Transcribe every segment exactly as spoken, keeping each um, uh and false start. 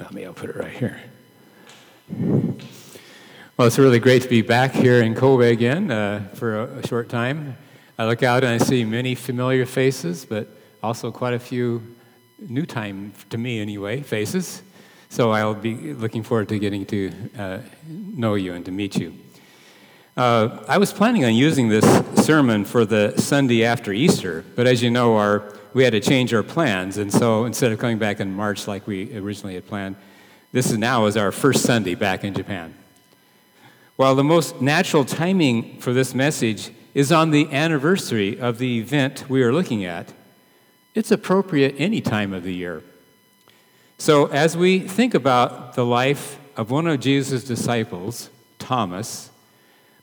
Let me, I'll put it right here. Well, it's really great to be back here in Kobe again uh, for a, a short time. I look out and I see many familiar faces, but also quite a few new time, to me anyway, faces. So I'll be looking forward to getting to uh, know you and to meet you. Uh, I was planning on using this sermon for the Sunday after Easter, but as you know, our we had to change our plans, and so instead of coming back in March like we originally had planned, this is now is our first Sunday back in Japan. While the most natural timing for this message is on the anniversary of the event we are looking at, it's appropriate any time of the year. So as we think about the life of one of Jesus' disciples, Thomas,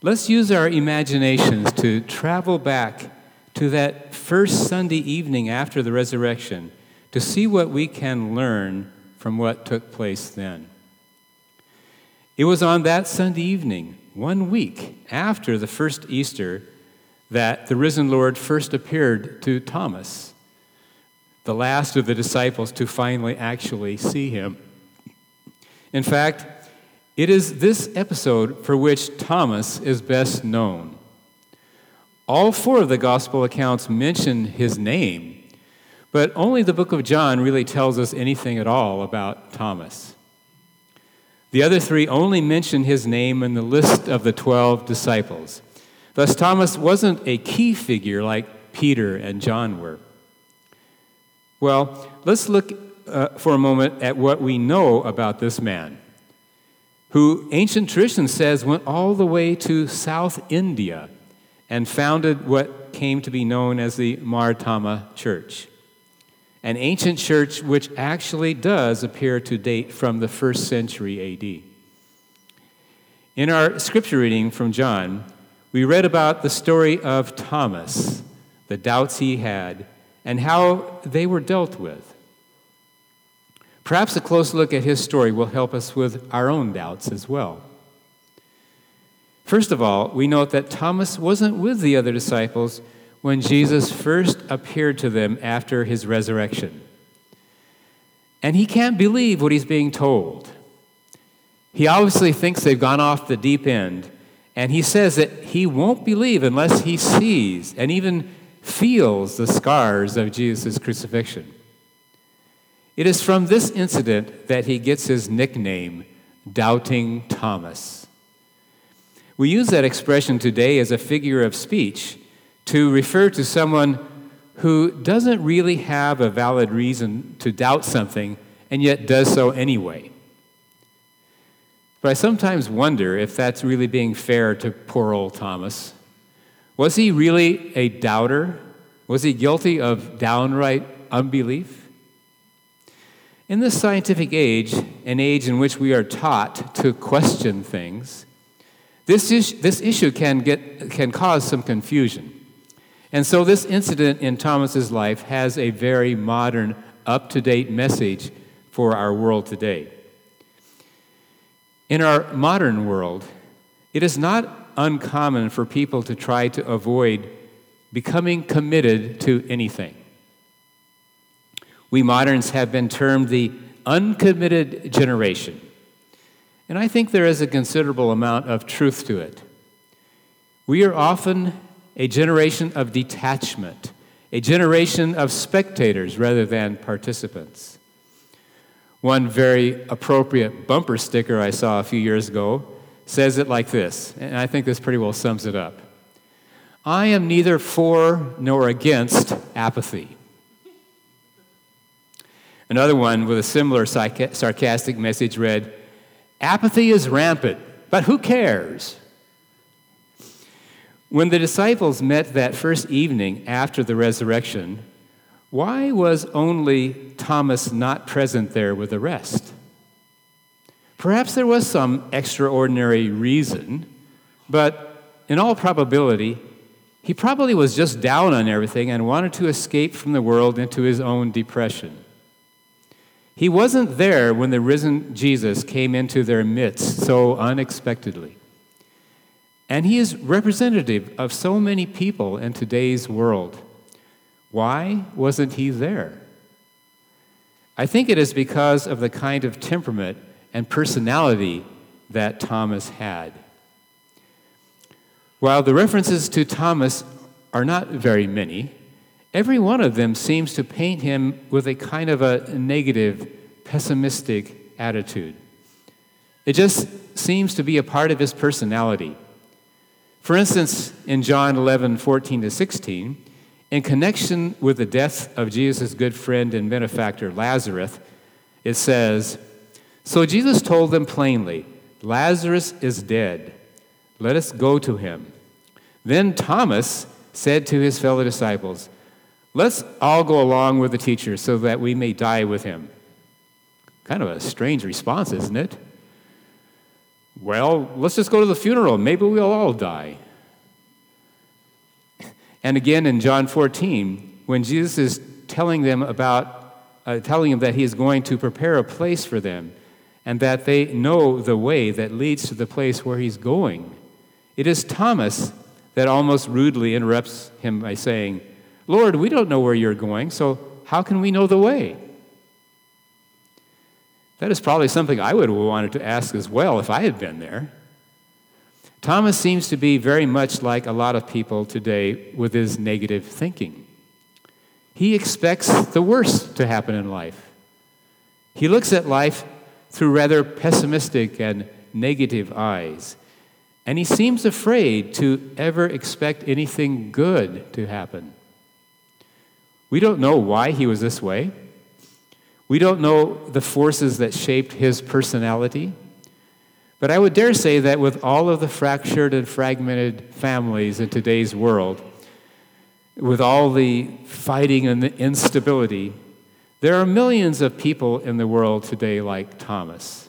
let's use our imaginations to travel back to that first Sunday evening after the resurrection to see what we can learn from what took place then. It was on that Sunday evening, one week after the first Easter, that the risen Lord first appeared to Thomas, the last of the disciples to finally actually see him. In fact, it is this episode for which Thomas is best known. All four of the gospel accounts mention his name, but only the book of John really tells us anything at all about Thomas. The other three only mention his name in the list of the twelve disciples. Thus, Thomas wasn't a key figure like Peter and John were. Well, let's look uh, for a moment at what we know about this man, who ancient tradition says went all the way to South India and founded what came to be known as the Mar Thoma Church, an ancient church which actually does appear to date from the first century A D. In our scripture reading from John, we read about the story of Thomas, the doubts he had, and how they were dealt with. Perhaps a close look at his story will help us with our own doubts as well. First of all, we note that Thomas wasn't with the other disciples when Jesus first appeared to them after his resurrection. And he can't believe what he's being told. He obviously thinks they've gone off the deep end, and he says that he won't believe unless he sees and even feels the scars of Jesus' crucifixion. It is from this incident that he gets his nickname, Doubting Thomas. We use that expression today as a figure of speech to refer to someone who doesn't really have a valid reason to doubt something and yet does so anyway. But I sometimes wonder if that's really being fair to poor old Thomas. Was he really a doubter? Was he guilty of downright unbelief? In this scientific age, an age in which we are taught to question things, This issue, this issue can get can cause some confusion. And so this incident in Thomas's life has a very modern, up-to-date message for our world today. In our modern world, it is not uncommon for people to try to avoid becoming committed to anything. We moderns have been termed the uncommitted generation. And I think there is a considerable amount of truth to it. We are often a generation of detachment, a generation of spectators rather than participants. One very appropriate bumper sticker I saw a few years ago says it like this, and I think this pretty well sums it up. I am neither for nor against apathy. Another one with a similar sarc- sarcastic message read, apathy is rampant, but who cares? When the disciples met that first evening after the resurrection, why was only Thomas not present there with the rest? Perhaps there was some extraordinary reason, but in all probability, he probably was just down on everything and wanted to escape from the world into his own depression. He wasn't there when the risen Jesus came into their midst so unexpectedly. And he is representative of so many people in today's world. Why wasn't he there? I think it is because of the kind of temperament and personality that Thomas had. While the references to Thomas are not very many, every one of them seems to paint him with a kind of a negative, pessimistic attitude. It just seems to be a part of his personality. For instance, in John eleven, fourteen to sixteen, in connection with the death of Jesus' good friend and benefactor Lazarus, it says, "So Jesus told them plainly, 'Lazarus is dead. Let us go to him.' Then Thomas said to his fellow disciples, 'Let's all go along with the teacher so that we may die with him.'" Kind of a strange response, isn't it? Well, let's just go to the funeral. Maybe we'll all die. And again in John fourteen, when Jesus is telling them about, uh, telling them that he is going to prepare a place for them and that they know the way that leads to the place where he's going, it is Thomas that almost rudely interrupts him by saying, "Lord, we don't know where you're going, so how can we know the way?" That is probably something I would have wanted to ask as well if I had been there. Thomas seems to be very much like a lot of people today with his negative thinking. He expects the worst to happen in life. He looks at life through rather pessimistic and negative eyes, and he seems afraid to ever expect anything good to happen. We don't know why he was this way. We don't know the forces that shaped his personality. But I would dare say that with all of the fractured and fragmented families in today's world, with all the fighting and the instability, there are millions of people in the world today like Thomas.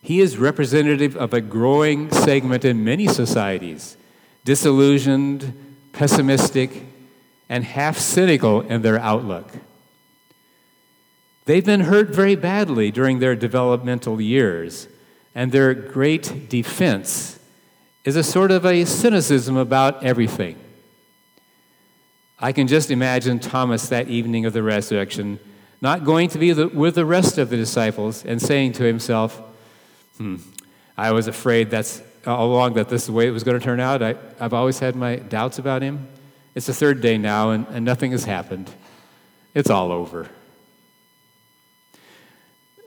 He is representative of a growing segment in many societies, disillusioned, pessimistic, and half-cynical in their outlook. They've been hurt very badly during their developmental years, and their great defense is a sort of a cynicism about everything. I can just imagine Thomas that evening of the resurrection not going to be the, with the rest of the disciples and saying to himself, hmm, I was afraid that's all along that this is the way it was going to turn out. I, I've always had my doubts about him. It's the third day now, and, and nothing has happened. It's all over.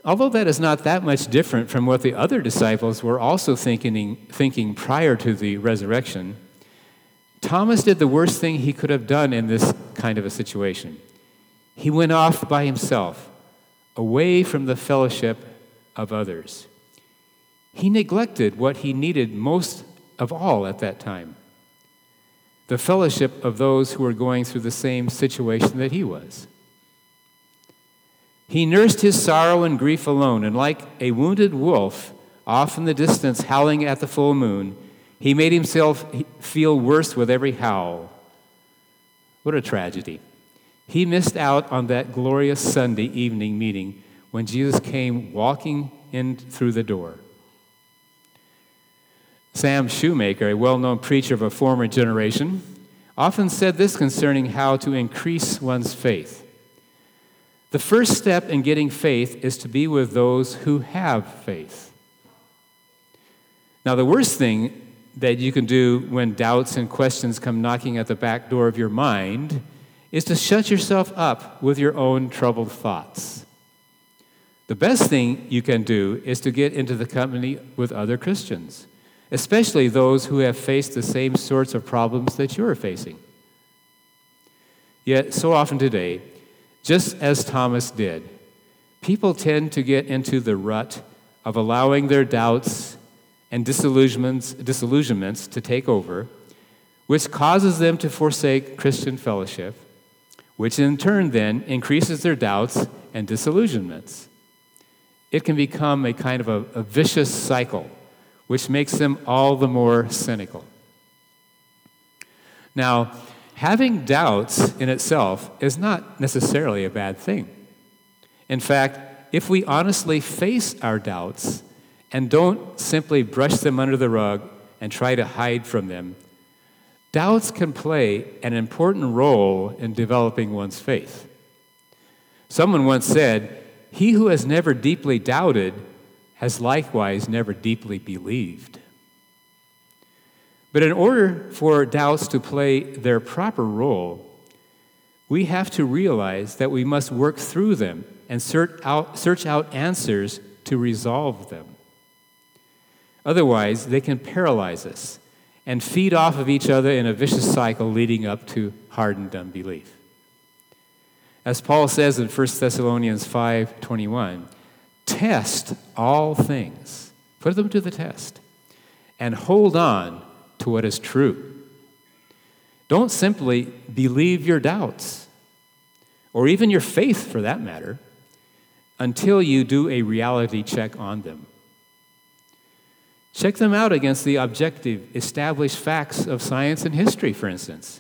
Although that is not that much different from what the other disciples were also thinking, thinking prior to the resurrection, Thomas did the worst thing he could have done in this kind of a situation. He went off by himself, away from the fellowship of others. He neglected what he needed most of all at that time, the fellowship of those who were going through the same situation that he was. He nursed his sorrow and grief alone, and like a wounded wolf off in the distance howling at the full moon, he made himself feel worse with every howl. What a tragedy. He missed out on that glorious Sunday evening meeting when Jesus came walking in through the door. Sam Shoemaker, a well-known preacher of a former generation, often said this concerning how to increase one's faith. The first step in getting faith is to be with those who have faith. Now, the worst thing that you can do when doubts and questions come knocking at the back door of your mind is to shut yourself up with your own troubled thoughts. The best thing you can do is to get into the company with other Christians, especially those who have faced the same sorts of problems that you are facing. Yet, so often today, just as Thomas did, people tend to get into the rut of allowing their doubts and disillusionments, disillusionments to take over, which causes them to forsake Christian fellowship, which in turn then increases their doubts and disillusionments. It can become a kind of a, a vicious cycle, which makes them all the more cynical. Now, having doubts in itself is not necessarily a bad thing. In fact, if we honestly face our doubts and don't simply brush them under the rug and try to hide from them, doubts can play an important role in developing one's faith. Someone once said, "He who has never deeply doubted has likewise never deeply believed." But in order for doubts to play their proper role, we have to realize that we must work through them and search out, search out answers to resolve them. Otherwise, they can paralyze us and feed off of each other in a vicious cycle leading up to hardened unbelief. As Paul says in First Thessalonians five twenty-one, "Test all things," put them to the test, "and hold on to what is true." Don't simply believe your doubts, or even your faith for that matter, until you do a reality check on them. Check them out against the objective, established facts of science and history, for instance.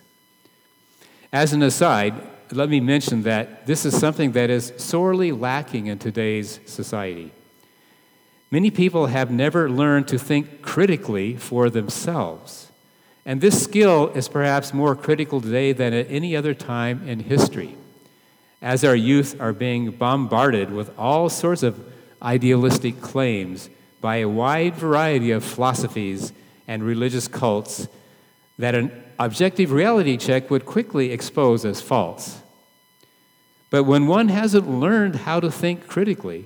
As an aside, let me mention that this is something that is sorely lacking in today's society. Many people have never learned to think critically for themselves, and this skill is perhaps more critical today than at any other time in history, as our youth are being bombarded with all sorts of idealistic claims by a wide variety of philosophies and religious cults that an objective reality check would quickly expose as false. But when one hasn't learned how to think critically,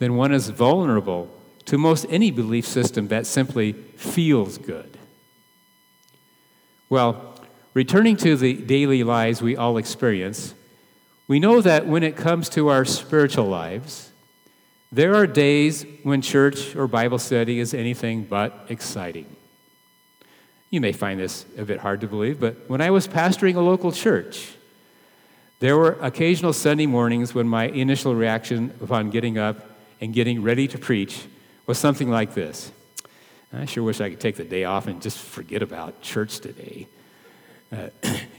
then one is vulnerable to most any belief system that simply feels good. Well, returning to the daily lives we all experience, we know that when it comes to our spiritual lives, there are days when church or Bible study is anything but exciting. You may find this a bit hard to believe, but when I was pastoring a local church, there were occasional Sunday mornings when my initial reaction upon getting up and getting ready to preach was something like this: "I sure wish I could take the day off and just forget about church today." Uh,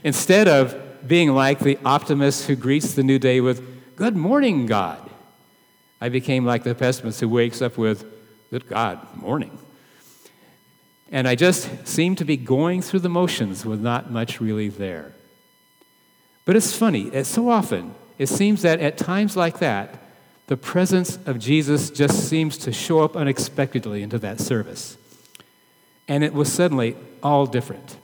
instead of being like the optimist who greets the new day with, "Good morning, God," I became like the pessimist who wakes up with, "Good God, morning." And I just seemed to be going through the motions with not much really there. But it's funny, it's so often, it seems that at times like that, the presence of Jesus just seems to show up unexpectedly into that service. And it was suddenly all different.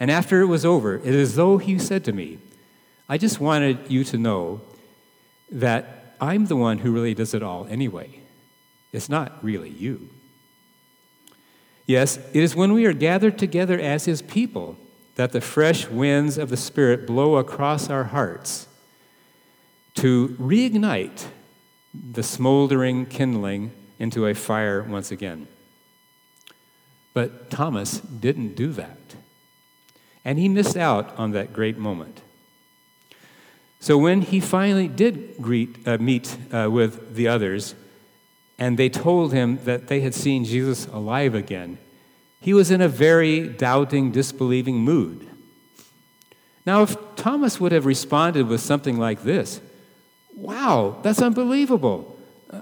And after it was over, it is as though he said to me, "I just wanted you to know that I'm the one who really does it all anyway. It's not really you." Yes, it is when we are gathered together as his people that the fresh winds of the Spirit blow across our hearts to reignite the smoldering kindling into a fire once again. But Thomas didn't do that. And he missed out on that great moment. So when he finally did greet, uh, meet uh, with the others, and they told him that they had seen Jesus alive again, he was in a very doubting, disbelieving mood. Now, if Thomas would have responded with something like this, "Wow, that's unbelievable.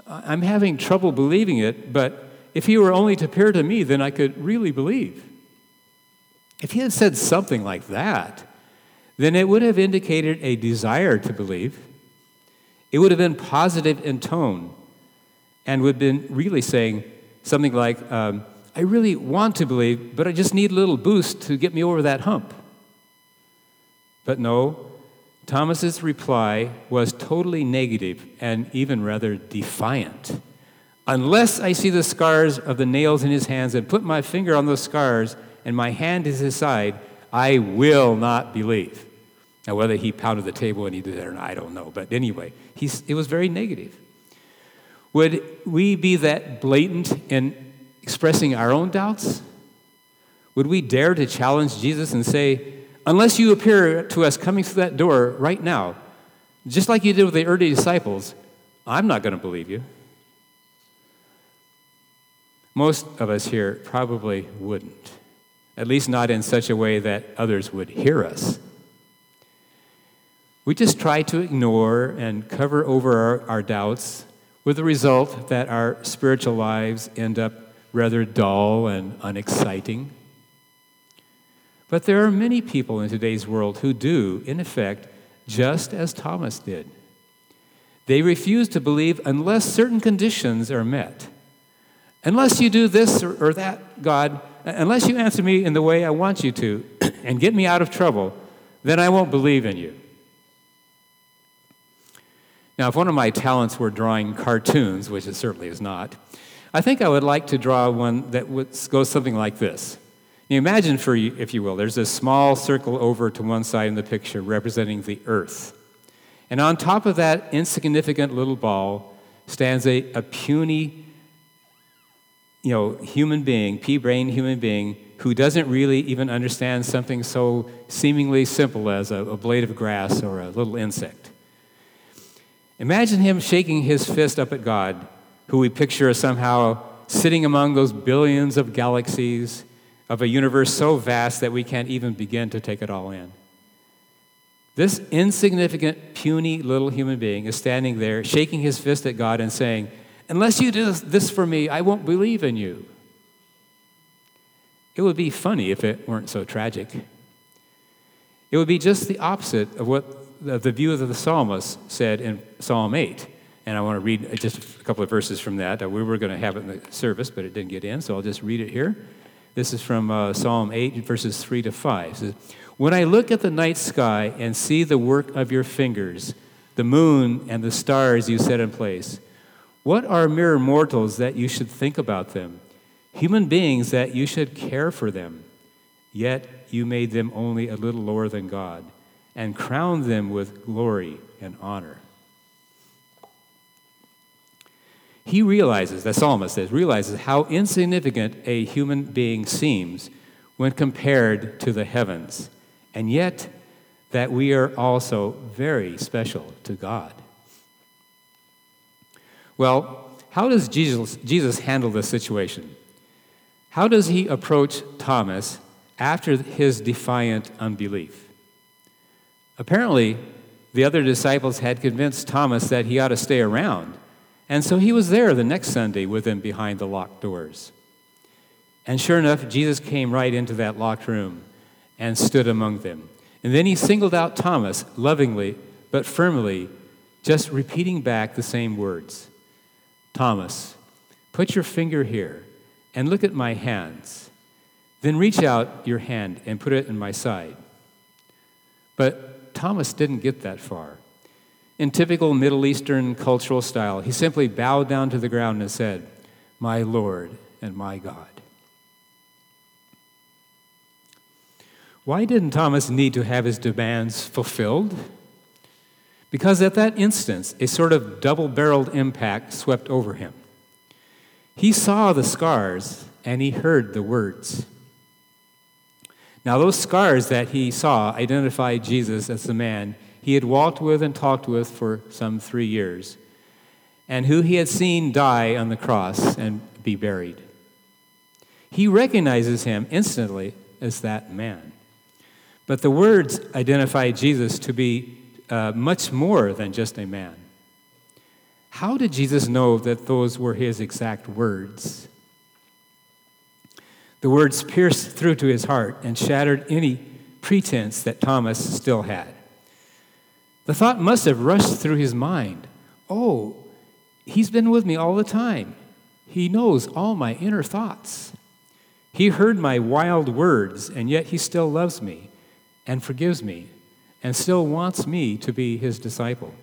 I'm having trouble believing it, but if he were only to appear to me, then I could really believe." If he had said something like that, then it would have indicated a desire to believe. It would have been positive in tone and would have been really saying something like, um, "I really want to believe, but I just need a little boost to get me over that hump." But no, Thomas's reply was totally negative and even rather defiant. "Unless I see the scars of the nails in his hands and put my finger on those scars, and my hand is his side, I will not believe." Now, whether he pounded the table and he did that or not, I don't know. But anyway, he's, it was very negative. Would we be that blatant in expressing our own doubts? Would we dare to challenge Jesus and say, "Unless you appear to us coming through that door right now, just like you did with the early disciples, I'm not going to believe you"? Most of us here probably wouldn't. At least not in such a way that others would hear us. We just try to ignore and cover over our, our doubts, with the result that our spiritual lives end up rather dull and unexciting. But there are many people in today's world who do, in effect, just as Thomas did. They refuse to believe unless certain conditions are met. Unless you do this or, or that, God, unless you answer me in the way I want you to and get me out of trouble, then I won't believe in you. Now, if one of my talents were drawing cartoons, which it certainly is not, I think I would like to draw one that would go something like this. You imagine, for you, if you will, there's a small circle over to one side in the picture representing the earth. And on top of that insignificant little ball stands a, a puny, you know, human being, pea-brained human being, who doesn't really even understand something so seemingly simple as a, a blade of grass or a little insect. Imagine him shaking his fist up at God, who we picture as somehow sitting among those billions of galaxies of a universe so vast that we can't even begin to take it all in. This insignificant, puny little human being is standing there, shaking his fist at God and saying, unless you do this for me, I won't believe in you. It would be funny if it weren't so tragic. It would be just the opposite of what the view of the psalmist said in Psalm eight. And I want to read just a couple of verses from that. We were going to have it in the service, but it didn't get in, so I'll just read it here. This is from uh, Psalm eight, verses three to five. It says, when I look at the night sky and see the work of your fingers, the moon and the stars you set in place, what are mere mortals that you should think about them? Human beings that you should care for them. Yet you made them only a little lower than God and crowned them with glory and honor. He realizes, the psalmist says, realizes how insignificant a human being seems when compared to the heavens, and yet that we are also very special to God. Well, how does Jesus, Jesus handle this situation? How does he approach Thomas after his defiant unbelief? Apparently, the other disciples had convinced Thomas that he ought to stay around, and so he was there the next Sunday with them behind the locked doors. And sure enough, Jesus came right into that locked room and stood among them. And then he singled out Thomas lovingly but firmly, just repeating back the same words. Thomas, put your finger here and look at my hands. Then reach out your hand and put it in my side. But Thomas didn't get that far. In typical Middle Eastern cultural style, he simply bowed down to the ground and said, my Lord and my God. Why didn't Thomas need to have his demands fulfilled? Because at that instant, a sort of double-barreled impact swept over him. He saw the scars and he heard the words. Now, those scars that he saw identified Jesus as the man he had walked with and talked with for some three years, and who he had seen die on the cross and be buried. He recognizes him instantly as that man. But the words identify Jesus to be uh, much more than just a man. How did Jesus know that those were his exact words? The words pierced through to his heart and shattered any pretense that Thomas still had. The thought must have rushed through his mind. Oh, he's been with me all the time. He knows all my inner thoughts. He heard my wild words, and yet he still loves me and forgives me, and still wants me to be his disciple.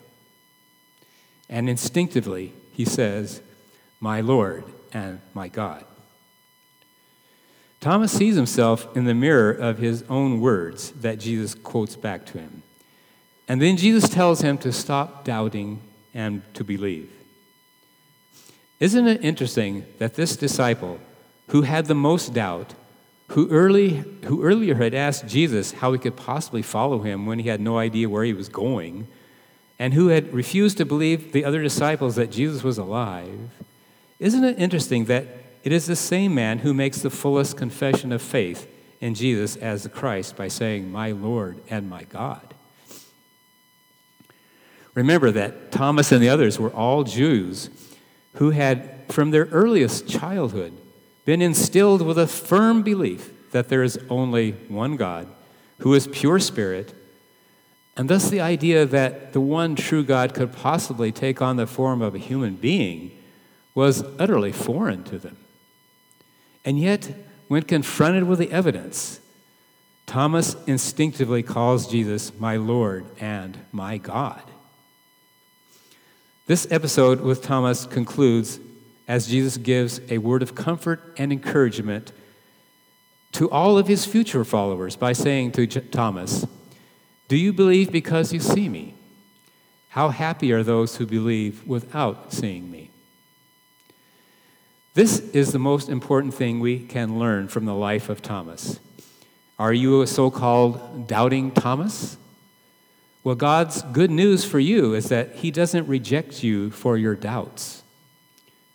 And instinctively, he says, my Lord and my God. Thomas sees himself in the mirror of his own words that Jesus quotes back to him. And then Jesus tells him to stop doubting and to believe. Isn't it interesting that this disciple, who had the most doubt, Who, early, who earlier had asked Jesus how he could possibly follow him when he had no idea where he was going, and who had refused to believe the other disciples that Jesus was alive, isn't it interesting that it is the same man who makes the fullest confession of faith in Jesus as the Christ by saying, my Lord and my God? Remember that Thomas and the others were all Jews who had, from their earliest childhood, been instilled with a firm belief that there is only one God who is pure spirit, And thus the idea that the one true God could possibly take on the form of a human being was utterly foreign to them. And yet, when confronted with the evidence, Thomas instinctively calls Jesus my Lord and my God. This episode with Thomas concludes as Jesus gives a word of comfort and encouragement to all of his future followers by saying to Thomas, "Do you believe because you see me? How happy are those who believe without seeing me." This is the most important thing we can learn from the life of Thomas. Are you a so-called doubting Thomas? Well, God's good news for you is that he doesn't reject you for your doubts.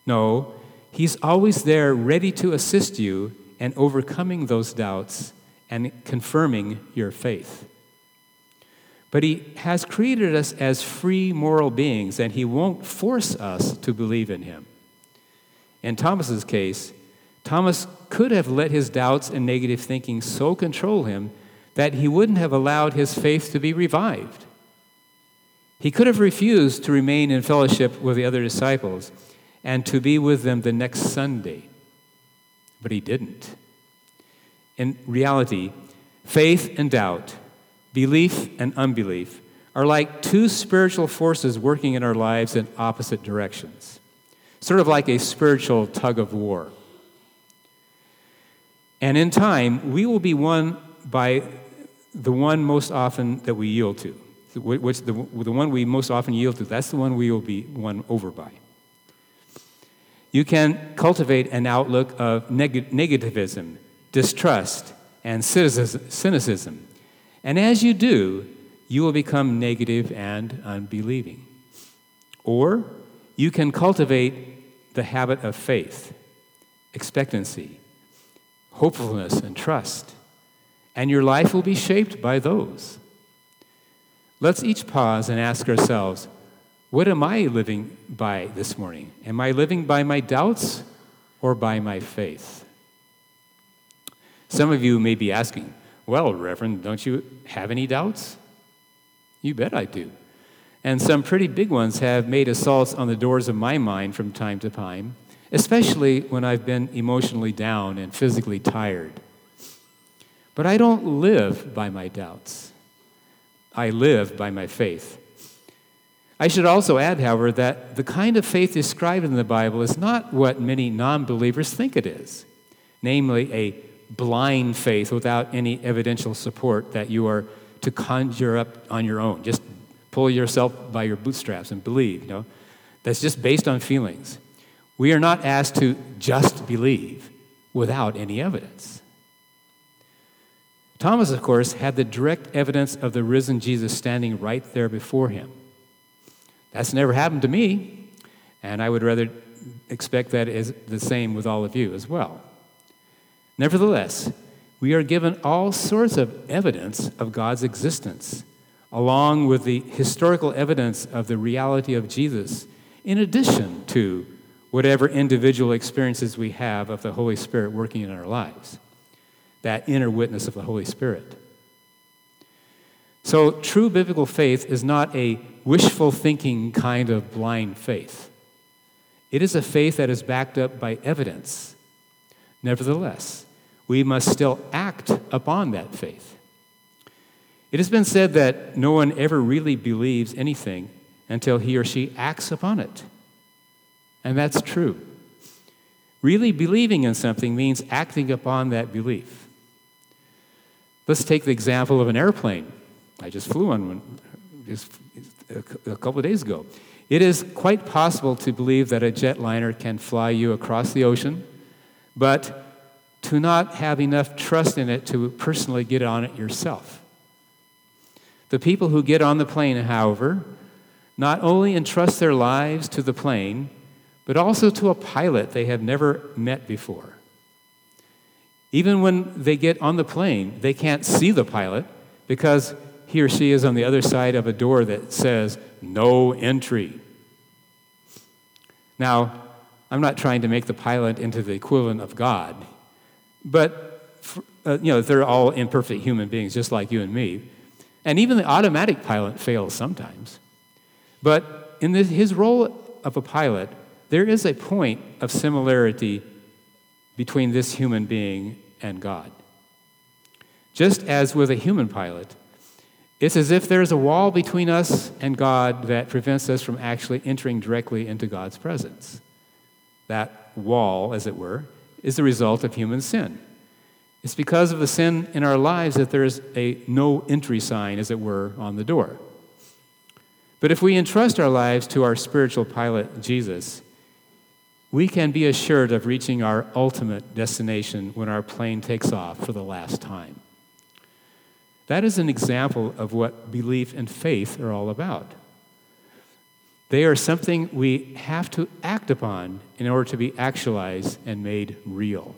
No, he's always there ready to assist you in overcoming those doubts and confirming your faith. But he has created us as free moral beings, and he won't force us to believe in him. In Thomas's case, Thomas could have let his doubts and negative thinking so control him that he wouldn't have allowed his faith to be revived. He could have refused to remain in fellowship with the other disciples and to be with them the next Sunday, but he didn't. In reality, faith and doubt, belief and unbelief are like two spiritual forces working in our lives in opposite directions, sort of like a spiritual tug of war. And in time, we will be won by the one most often that we yield to, which the, the one we most often yield to, that's the one we will be won over by. You can cultivate an outlook of neg- negativism, distrust, and cynicism. And as you do, you will become negative and unbelieving. Or you can cultivate the habit of faith, expectancy, hopefulness, and trust, and your life will be shaped by those. Let's each pause and ask ourselves, what am I living by this morning? Am I living by my doubts or by my faith? Some of you may be asking, "Well, Reverend, don't you have any doubts?" You bet I do. And some pretty big ones have made assaults on the doors of my mind from time to time, especially when I've been emotionally down and physically tired. But I don't live by my doubts. I live by my faith. I should also add, however, that the kind of faith described in the Bible is not what many non-believers think it is, namely a blind faith without any evidential support that you are to conjure up on your own. Just pull yourself by your bootstraps and believe, you know. That's just based on feelings. We are not asked to just believe without any evidence. Thomas, of course, had the direct evidence of the risen Jesus standing right there before him. That's never happened to me, and I would rather expect that is the same with all of you as well. Nevertheless, we are given all sorts of evidence of God's existence, along with the historical evidence of the reality of Jesus, in addition to whatever individual experiences we have of the Holy Spirit working in our lives, that inner witness of the Holy Spirit. So true biblical faith is not a wishful thinking kind of blind faith. It is a faith that is backed up by evidence. Nevertheless, we must still act upon that faith. It has been said that no one ever really believes anything until he or she acts upon it. And that's true. Really believing in something means acting upon that belief. Let's take the example of an airplane. I just flew on one just a couple of days ago. It is quite possible to believe that a jetliner can fly you across the ocean, but to not have enough trust in it to personally get on it yourself. The people who get on the plane, however, not only entrust their lives to the plane, but also to a pilot they have never met before. Even when they get on the plane, they can't see the pilot because he or she is on the other side of a door that says, "No entry." Now, I'm not trying to make the pilot into the equivalent of God, but, uh, you know, they're all imperfect human beings just like you and me. And even the automatic pilot fails sometimes. But in this, his role of a pilot, there is a point of similarity between this human being and God. Just as with a human pilot, it's as if there's a wall between us and God that prevents us from actually entering directly into God's presence. That wall, as it were, is the result of human sin. It's because of the sin in our lives that there is a no entry sign, as it were, on the door. But if we entrust our lives to our spiritual pilot, Jesus, we can be assured of reaching our ultimate destination when our plane takes off for the last time. That is an example of what belief and faith are all about. They are something we have to act upon in order to be actualized and made real.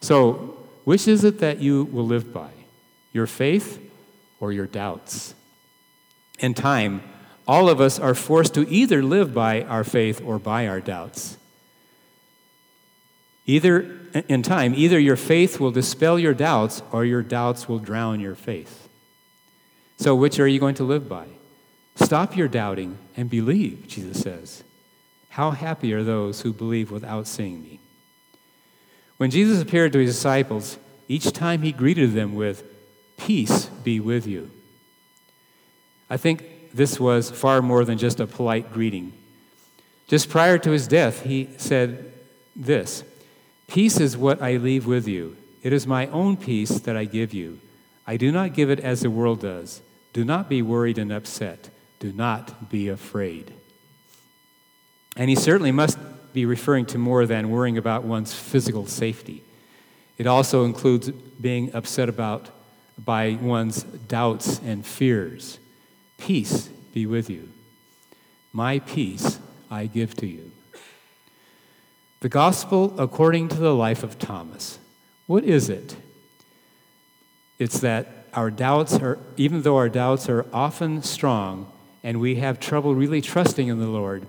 So, which is it that you will live by? Your faith or your doubts? In time, all of us are forced to either live by our faith or by our doubts. Either in time, either your faith will dispel your doubts or your doubts will drown your faith. So which are you going to live by? Stop your doubting and believe, Jesus says. How happy are those who believe without seeing me. When Jesus appeared to his disciples, each time he greeted them with, "Peace be with you." I think this was far more than just a polite greeting. Just prior to his death, he said this, "Peace is what I leave with you. It is my own peace that I give you. I do not give it as the world does. Do not be worried and upset. Do not be afraid." And he certainly must be referring to more than worrying about one's physical safety. It also includes being upset about by one's doubts and fears. Peace be with you. My peace I give to you. The gospel according to the life of Thomas. What is it? It's that our doubts are, even though our doubts are often strong and we have trouble really trusting in the Lord,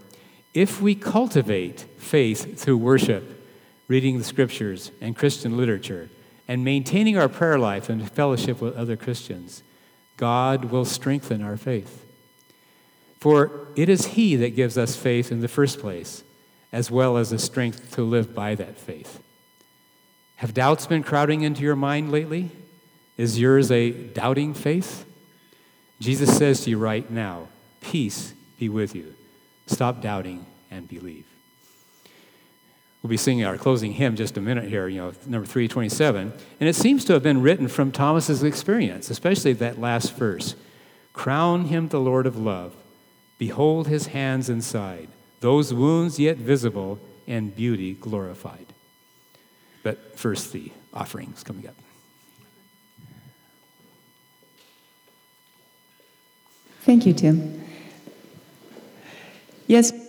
if we cultivate faith through worship, reading the scriptures and Christian literature, and maintaining our prayer life and fellowship with other Christians, God will strengthen our faith. For it is He that gives us faith in the first place, as well as the strength to live by that faith. Have doubts been crowding into your mind lately? Is yours a doubting faith? Jesus says to you right now, "Peace be with you." Stop doubting and believe. We'll be singing our closing hymn just a minute here, you know, number three twenty-seven. And it seems to have been written from Thomas's experience, especially that last verse. "Crown him the Lord of love. Behold his hands inside. Those wounds yet visible and beauty glorified." But first, the offering's coming up. Thank you, Tim. Yes.